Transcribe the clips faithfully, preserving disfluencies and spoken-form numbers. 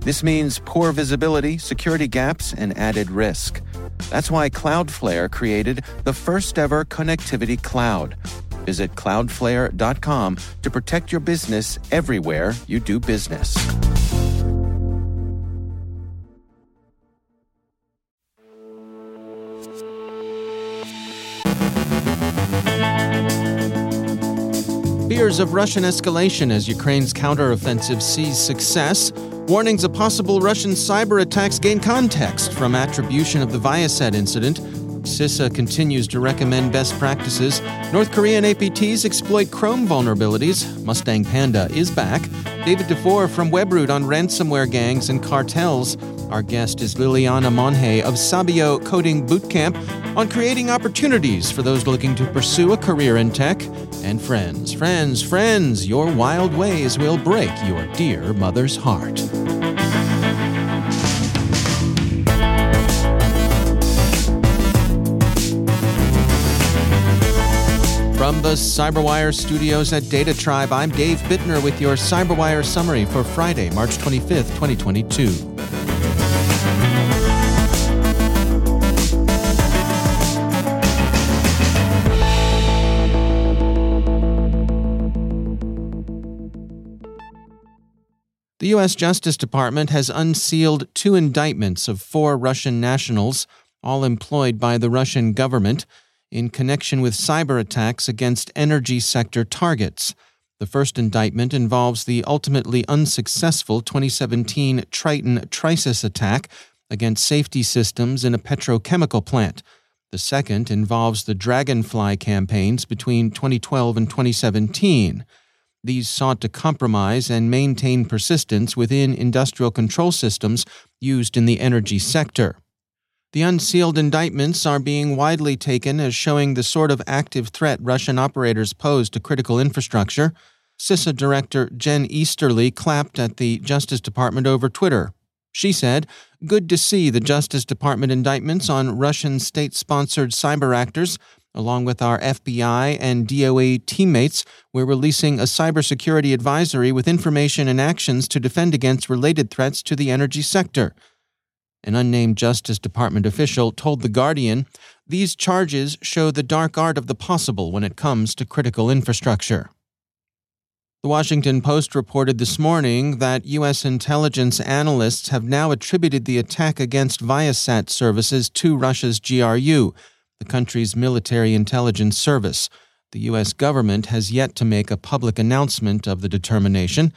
This means poor visibility, security gaps, and added risk. That's why Cloudflare created the first-ever connectivity cloud. Visit cloudflare dot com to protect your business everywhere you do business. Fears of Russian escalation as Ukraine's counteroffensive sees success. Warnings of possible Russian cyber attacks gain context from attribution of the Viasat incident. CISA continues to recommend best practices. North Korean A P Ts exploit Chrome vulnerabilities. Mustang Panda is back. David Dufour from Webroot on ransomware gangs and cartels. Our guest is Liliana Monge of Sabio Coding Bootcamp on creating opportunities for those looking to pursue a career in tech. And friends, friends, friends, your wild ways will break your dear mother's heart. From the CyberWire studios at Data Tribe, I'm Dave Bittner with your CyberWire summary for Friday, March twenty-fifth, twenty twenty-two. The U S. Justice Department has unsealed two indictments of four Russian nationals, all employed by the Russian government, in connection with cyber attacks against energy sector targets. The first indictment involves the ultimately unsuccessful twenty seventeen Triton-Tricis attack against safety systems in a petrochemical plant. The second involves the Dragonfly campaigns between twenty twelve and twenty seventeen. These sought to compromise and maintain persistence within industrial control systems used in the energy sector. The unsealed indictments are being widely taken as showing the sort of active threat Russian operators pose to critical infrastructure. CISA Director Jen Easterly clapped at the Justice Department over Twitter. She said, "Good to see the Justice Department indictments on Russian state-sponsored cyber actors. Along with our F B I and D O A teammates, we're releasing a cybersecurity advisory with information and actions to defend against related threats to the energy sector." An unnamed Justice Department official told The Guardian, "These charges show the dark art of the possible when it comes to critical infrastructure." The Washington Post reported this morning that U S intelligence analysts have now attributed the attack against Viasat services to Russia's G R U, the country's military intelligence service. The U S government has yet to make a public announcement of the determination.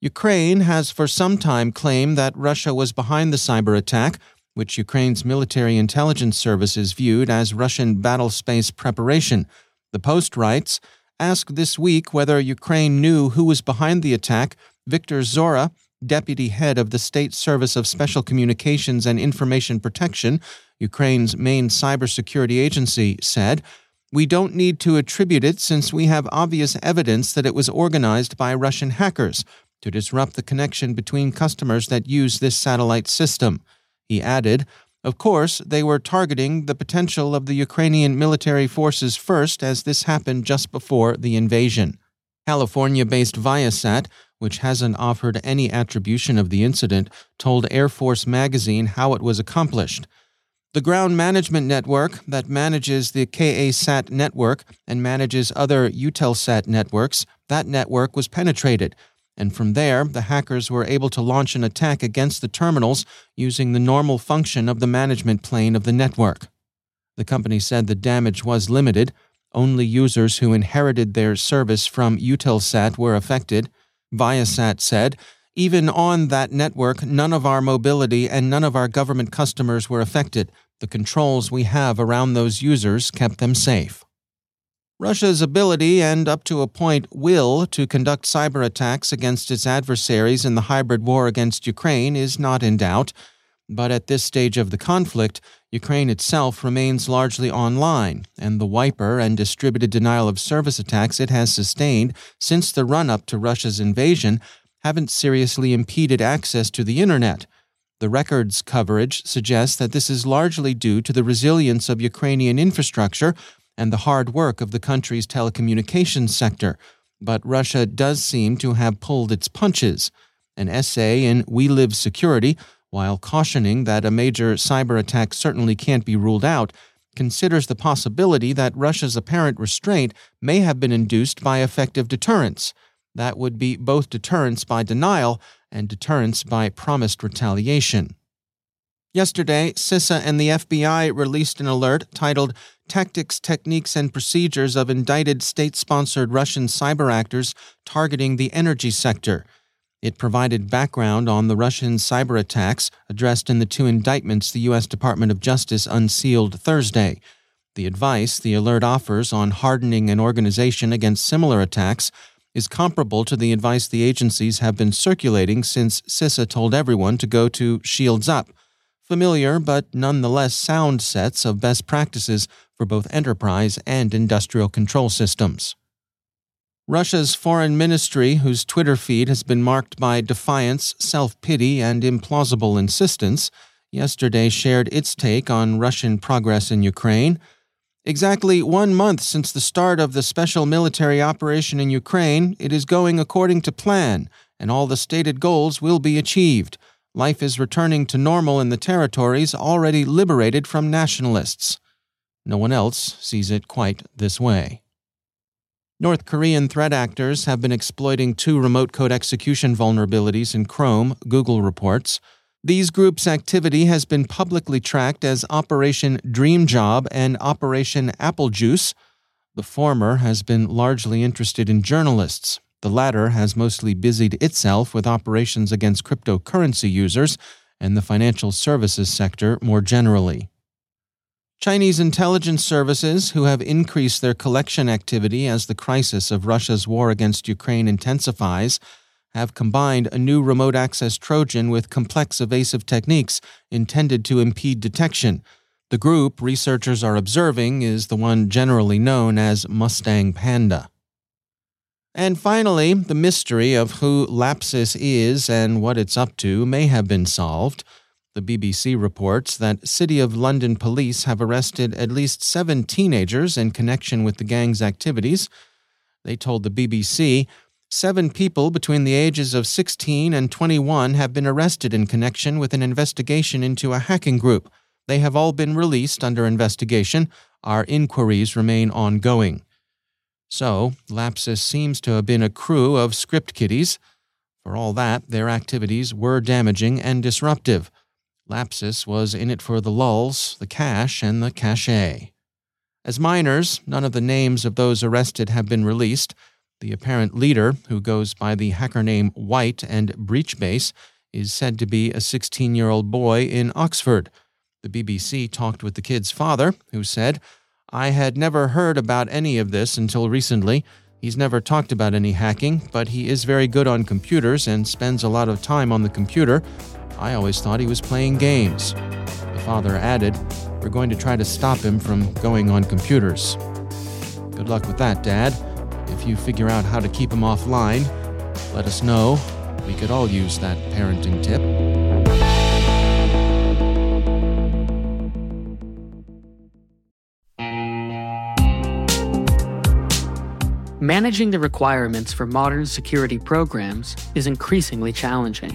Ukraine has for some time claimed that Russia was behind the cyber attack, which Ukraine's military intelligence services viewed as Russian battle space preparation. The Post writes, "Asked this week whether Ukraine knew who was behind the attack, Viktor Zora, deputy head of the State Service of Special Communications and Information Protection, Ukraine's main cybersecurity agency, said, 'We don't need to attribute it since we have obvious evidence that it was organized by Russian hackers to disrupt the connection between customers that use this satellite system.'" He added, "Of course, they were targeting the potential of the Ukrainian military forces first, as this happened just before the invasion." California-based Viasat, which hasn't offered any attribution of the incident, told Air Force magazine how it was accomplished. "The ground management network that manages the K A-SAT network and manages other Eutelsat networks, that network was penetrated, and from there the hackers were able to launch an attack against the terminals using the normal function of the management plane of the network." The company said the damage was limited. Only users who inherited their service from Eutelsat were affected. Viasat said, "Even on that network, none of our mobility and none of our government customers were affected. The controls we have around those users kept them safe." Russia's ability and, up to a point, will to conduct cyber attacks against its adversaries in the hybrid war against Ukraine is not in doubt. but at this stage of the conflict, Ukraine itself remains largely online, and the wiper and distributed denial-of-service attacks it has sustained since the run-up to Russia's invasion haven't seriously impeded access to the Internet. The records coverage suggests that this is largely due to the resilience of Ukrainian infrastructure and the hard work of the country's telecommunications sector, but Russia does seem to have pulled its punches. An essay in We Live Security, while cautioning that a major cyber attack certainly can't be ruled out, considers the possibility that Russia's apparent restraint may have been induced by effective deterrence. That would be both deterrence by denial and deterrence by promised retaliation. Yesterday, CISA and the F B I released an alert titled Tactics, Techniques, and Procedures of Indicted State-Sponsored Russian Cyber Actors Targeting the Energy Sector. It provided background on the Russian cyber attacks addressed in the two indictments the U S Department of Justice unsealed Thursday. The advice the alert offers on hardening an organization against similar attacks is comparable to the advice the agencies have been circulating since CISA told everyone to go to Shields Up, familiar but nonetheless sound sets of best practices for both enterprise and industrial control systems. Russia's foreign ministry, whose Twitter feed has been marked by defiance, self-pity, and implausible insistence, yesterday shared its take on Russian progress in Ukraine. Exactly one month since the start of the special military operation in Ukraine, it is going according to plan, and all the stated goals will be achieved. Life is returning to normal in the territories already liberated from nationalists. No one else sees it quite this way. North Korean threat actors have been exploiting two remote code execution vulnerabilities in Chrome, Google reports. These groups' activity has been publicly tracked as Operation Dreamjob and Operation AppleJeus. The former has been largely interested in journalists. The latter has mostly busied itself with operations against cryptocurrency users and the financial services sector more generally. Chinese intelligence services, who have increased their collection activity as the crisis of Russia's war against Ukraine intensifies, have combined a new remote access Trojan with complex evasive techniques intended to impede detection. The group researchers are observing is the one generally known as Mustang Panda. And finally, the mystery of who Lapsus is and what it's up to may have been solved. The B B C reports that City of London police have arrested at least seven teenagers in connection with the gang's activities. They told the B B C, Seven people between the ages of sixteen and twenty-one have been arrested in connection with an investigation into a hacking group. They have all been released under investigation. Our inquiries remain ongoing. So, Lapsus seems to have been a crew of script kiddies. For all that, their activities were damaging and disruptive. Lapsus was in it for the lulz, the cash, and the cachet. As minors, none of the names of those arrested have been released. The apparent leader, who goes by the hacker name White and Breachbase, is said to be a sixteen-year-old boy in Oxford. The B B C talked with the kid's father, who said, I had never heard about any of this until recently. He's never talked about any hacking, but he is very good on computers and spends a lot of time on the computer. I always thought he was playing games. The father added, We're going to try to stop him from going on computers. Good luck with that, Dad. If you figure out how to keep them offline, let us know. We could all use that parenting tip. Managing the requirements for modern security programs is increasingly challenging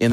In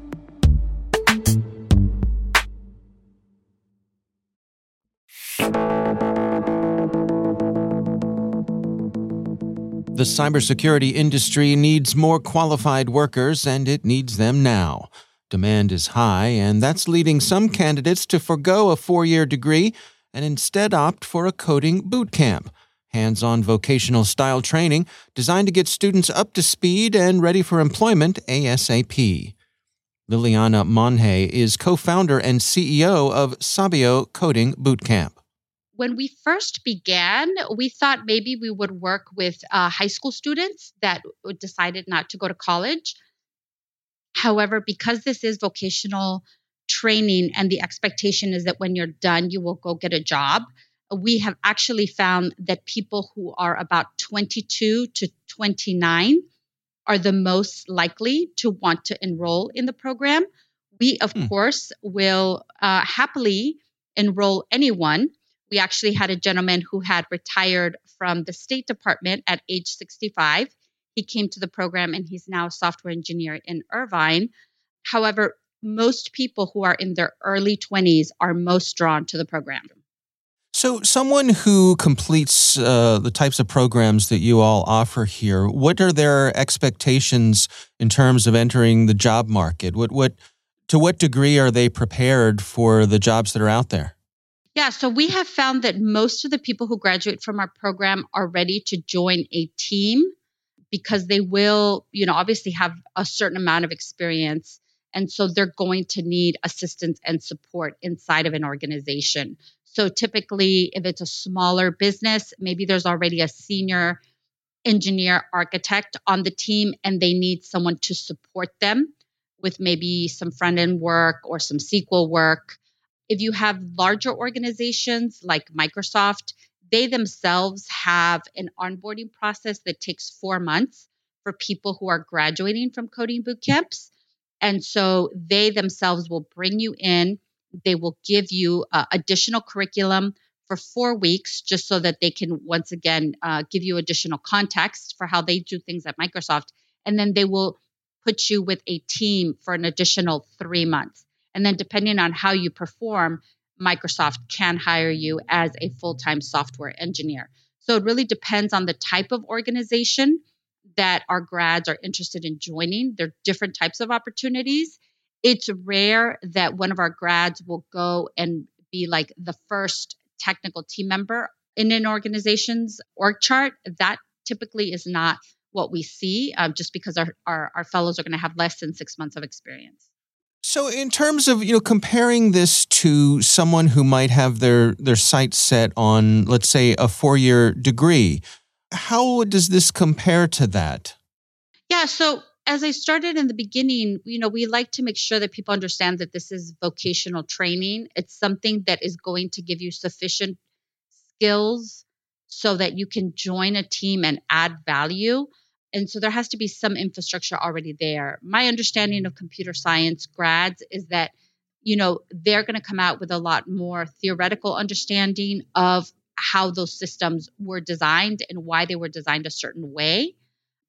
The cybersecurity industry needs more qualified workers, and it needs them now. Demand is high, and that's leading some candidates to forgo a four-year degree and instead opt for a coding bootcamp, hands-on vocational-style training designed to get students up to speed and ready for employment ASAP. Liliana Monge is co-founder and C E O of Sabio Coding Bootcamp. When we first began, we thought maybe we would work with uh, high school students that decided not to go to college. However, because this is vocational training and the expectation is that when you're done, you will go get a job, we have actually found that people who are about twenty-two to twenty-nine are the most likely to want to enroll in the program. We, of mm. course, will uh, happily enroll anyone. We actually had a gentleman who had retired from the State Department at age sixty-five. He came to the program and he's now a software engineer in Irvine. However, most people who are in their early twenties are most drawn to the program. So someone who completes uh, the types of programs that you all offer here, what are their expectations in terms of entering the job market? What, what, to what degree are they prepared for the jobs that are out there? Yeah, so we have found that most of the people who graduate from our program are ready to join a team because they will, you know, obviously have a certain amount of experience. And so they're going to need assistance and support inside of an organization. So typically, if it's a smaller business, maybe there's already a senior engineer architect on the team and they need someone to support them with maybe some front-end work or some S Q L work. If you have larger organizations like Microsoft, they themselves have an onboarding process that takes four months for people who are graduating from coding bootcamps. And so they themselves will bring you in. They will give you uh, additional curriculum for four weeks just so that they can, once again, uh, give you additional context for how they do things at Microsoft. And then they will put you with a team for an additional three months. And then depending on how you perform, Microsoft can hire you as a full-time software engineer. So it really depends on the type of organization that our grads are interested in joining. There are different types of opportunities. It's rare that one of our grads will go and be like the first technical team member in an organization's org chart. That typically is not what we see, uh, just because our, our, our fellows are going to have less than six months of experience. So in terms of, you know, comparing this to someone who might have their, their sights set on, let's say, a four-year degree, how does this compare to that? Yeah, so as I started in the beginning, you know, we like to make sure that people understand that this is vocational training. It's something that is going to give you sufficient skills so that you can join a team and add value. And so there has to be some infrastructure already there. My understanding of computer science grads is that, you know, they're going to come out with a lot more theoretical understanding of how those systems were designed and why they were designed a certain way.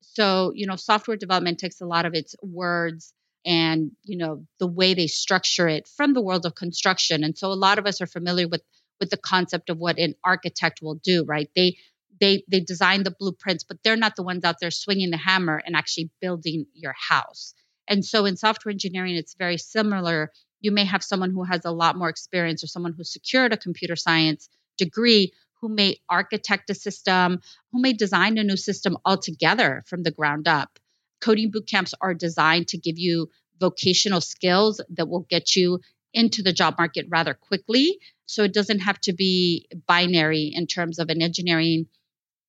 So, you know, software development takes a lot of its words and, you know, the way they structure it from the world of construction. And so a lot of us are familiar with with the concept of what an architect will do, right? They they they design the blueprints, but they're not the ones out there swinging the hammer and actually building your house. And so in software engineering, it's very similar. You may have someone who has a lot more experience or someone who secured a computer science degree who may architect a system, who may design a new system altogether from the ground up. Coding bootcamps are designed to give you vocational skills that will get you into the job market rather quickly. So it doesn't have to be binary in terms of an engineering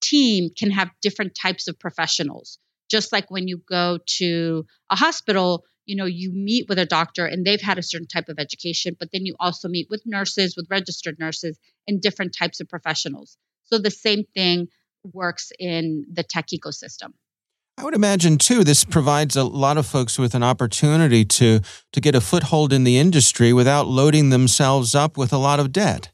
team can have different types of professionals. Just like when you go to a hospital, you know, you meet with a doctor and they've had a certain type of education, but then you also meet with nurses, with registered nurses and different types of professionals. So the same thing works in the tech ecosystem. I would imagine, too, this provides a lot of folks with an opportunity to to get a foothold in the industry without loading themselves up with a lot of debt.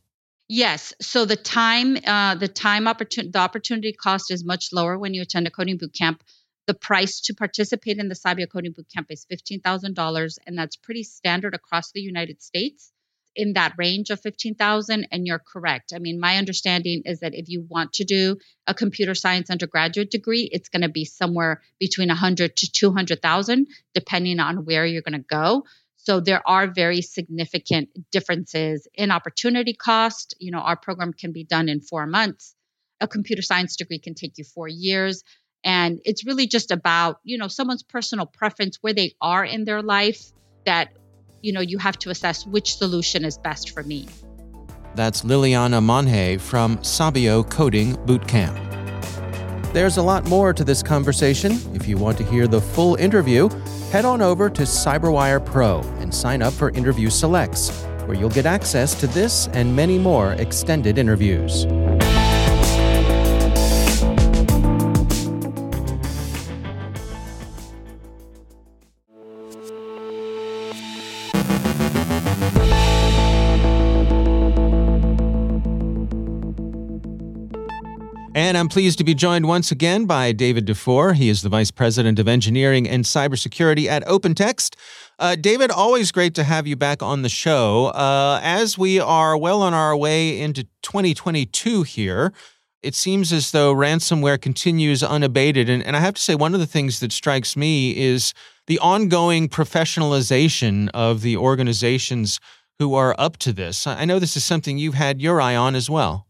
Yes. So the time, uh, the time opportunity, the opportunity cost is much lower when you attend a coding bootcamp. The price to participate in the Sabio Coding Bootcamp is fifteen thousand dollars, and that's pretty standard across the United States in that range of fifteen thousand dollars, and you're correct. I mean, my understanding is that if you want to do a computer science undergraduate degree, it's going to be somewhere between one hundred thousand dollars to two hundred thousand dollars, depending on where you're going to go. So there are very significant differences in opportunity cost. You know, our program can be done in four months. A computer science degree can take you four years. And it's really just about, you know, someone's personal preference, where they are in their life, that, you know, you have to assess which solution is best for me. That's Liliana Monge from Sabio Coding Bootcamp. There's a lot more to this conversation. If you want to hear the full interview, head on over to CyberWire Pro and sign up for Interview Selects, where you'll get access to this and many more extended interviews. And I'm pleased to be joined once again by David Dufour. He is the Vice President of Engineering and Cybersecurity at OpenText. Uh, David, always great to have you back on the show. Uh, as we are well on our way into twenty twenty-two here, it seems as though ransomware continues unabated. And, and I have to say, one of the things that strikes me is the ongoing professionalization of the organizations who are up to this. I know this is something you've had your eye on as well.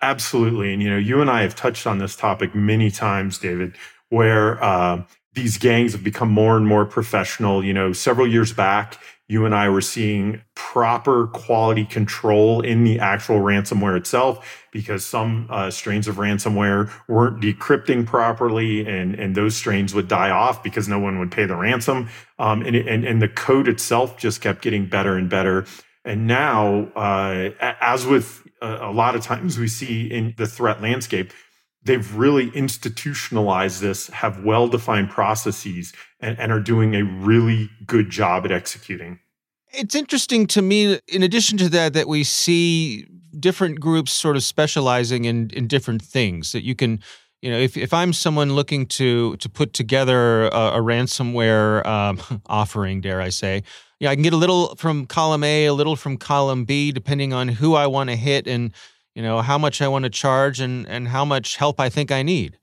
Absolutely. And, you know, you and I have touched on this topic many times, David, where uh, these gangs have become more and more professional. You know, several years back, you and I were seeing proper quality control in the actual ransomware itself because some uh, strains of ransomware weren't decrypting properly, and, and those strains would die off because no one would pay the ransom. Um, and, and, and the code itself just kept getting better and better. And now, uh, as with a lot of times we see in the threat landscape, they've really institutionalized this, have well-defined processes, and, and are doing a really good job at executing. It's interesting to me, in addition to that, that we see different groups sort of specializing in, in different things. That you can, you know, if, if I'm someone looking to to put together a, a ransomware um, offering, dare I say, yeah, I can get a little from column A, a little from column B, depending on who I want to hit and, you know, how much I want to charge and, and how much help I think I need.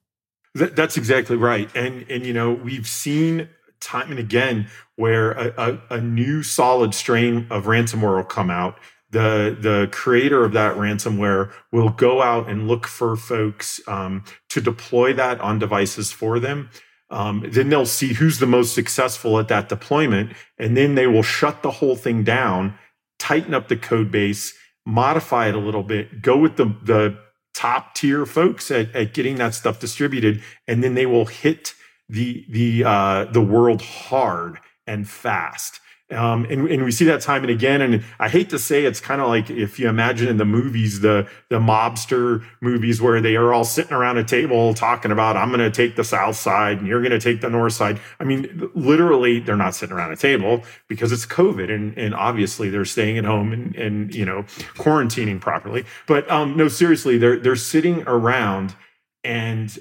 That's exactly right. And, and you know, we've seen time and again where a, a, a new solid strain of ransomware will come out. The, the creator of that ransomware will go out and look for folks um, to deploy that on devices for them. Um, then they'll see who's the most successful at that deployment, and then they will shut the whole thing down, tighten up the code base, modify it a little bit, go with the, the top tier folks at, at getting that stuff distributed, and then they will hit the the uh, the world hard and fast. Um, and, and we see that time and again. And I hate to say it's kind of like if you imagine in the movies, the the mobster movies where they are all sitting around a table talking about, I'm going to take the south side and you're going to take the north side. I mean, literally, they're not sitting around a table because it's COVID. And, and obviously, they're staying at home and, and you know, quarantining properly. But um, no, seriously, they're they're sitting around and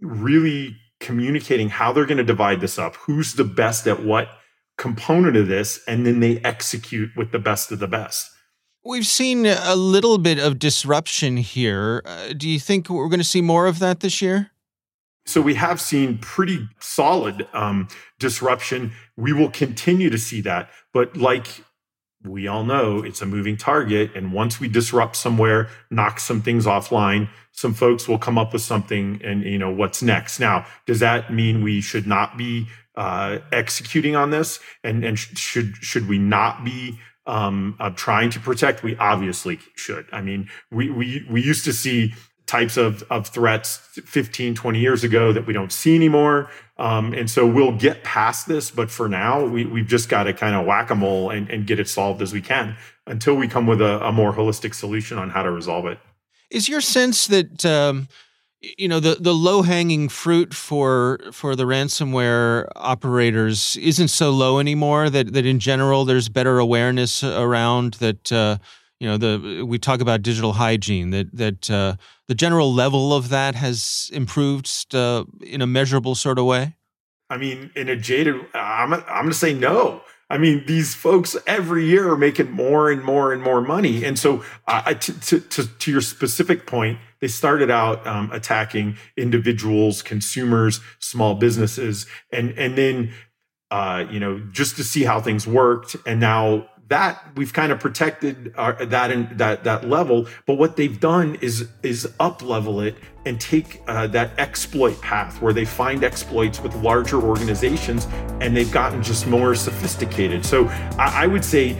really communicating how they're going to divide this up, who's the best at what component of this, and then they execute with the best of the best. We've seen a little bit of disruption here. Uh, do you think we're going to see more of that this year? So we have seen pretty solid um, disruption. We will continue to see that. But like we all know, it's a moving target. And once we disrupt somewhere, knock some things offline, some folks will come up with something and, you know, what's next? Now, does that mean we should not be uh, executing on this? And, and should should we not be Um, of trying to protect? We obviously should. I mean, we we we used to see types of, of threats fifteen, twenty years ago that we don't see anymore. Um, and so we'll get past this. But for now, we, we've just got to kind of whack-a-mole and, and get it solved as we can until we come with a, a more holistic solution on how to resolve it. Is your sense that, um, you know, the, the low-hanging fruit for for the ransomware operators isn't so low anymore, that, that in general there's better awareness around that, uh, you know, the we talk about digital hygiene, that that uh, the general level of that has improved uh, in a measurable sort of way? I mean, in a jaded, I'm, I'm going to say no. I mean, these folks every year are making more and more and more money. And so uh, to, to, to, to your specific point, they started out um, attacking individuals, consumers, small businesses, and, and then, uh, you know, just to see how things worked. And now that we've kind of protected our, that in, that that level, but what they've done is is up level it and take uh, that exploit path where they find exploits with larger organizations, and they've gotten just more sophisticated. So I, I would say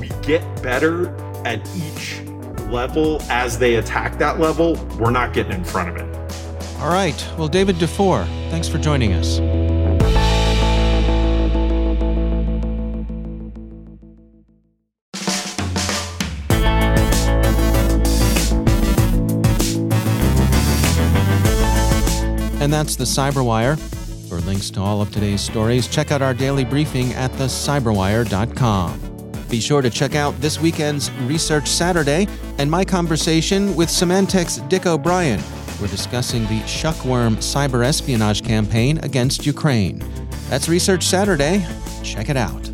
we get better at each level as they attack that level. We're not getting in front of it. All right. Well, David Dufour, thanks for joining us. And that's the CyberWire. For links to all of today's stories, check out our daily briefing at the cyberwire dot com. Be sure to check out this weekend's Research Saturday and my conversation with Symantec's Dick O'Brien. We're discussing the Shuckworm cyber espionage campaign against Ukraine. That's Research Saturday. Check it out.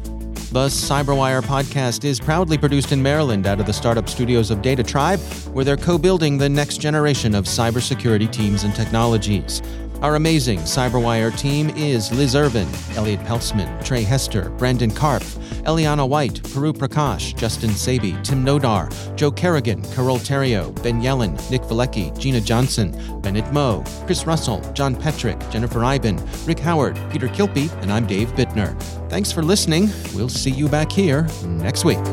The CyberWire podcast is proudly produced in Maryland out of the startup studios of Data Tribe, where they're co-building the next generation of cybersecurity teams and technologies. Our amazing CyberWire team is Liz Irvin, Elliot Peltzman, Trey Hester, Brandon Karpf, Eliana White, Peru Prakash, Justin Sabi, Tim Nodar, Joe Kerrigan, Carol Terrio, Ben Yellen, Nick Vilecki, Gina Johnson, Bennett Moe, Chris Russell, John Petrick, Jennifer Iben, Rick Howard, Peter Kilpie, and I'm Dave Bittner. Thanks for listening. We'll see you back here next week.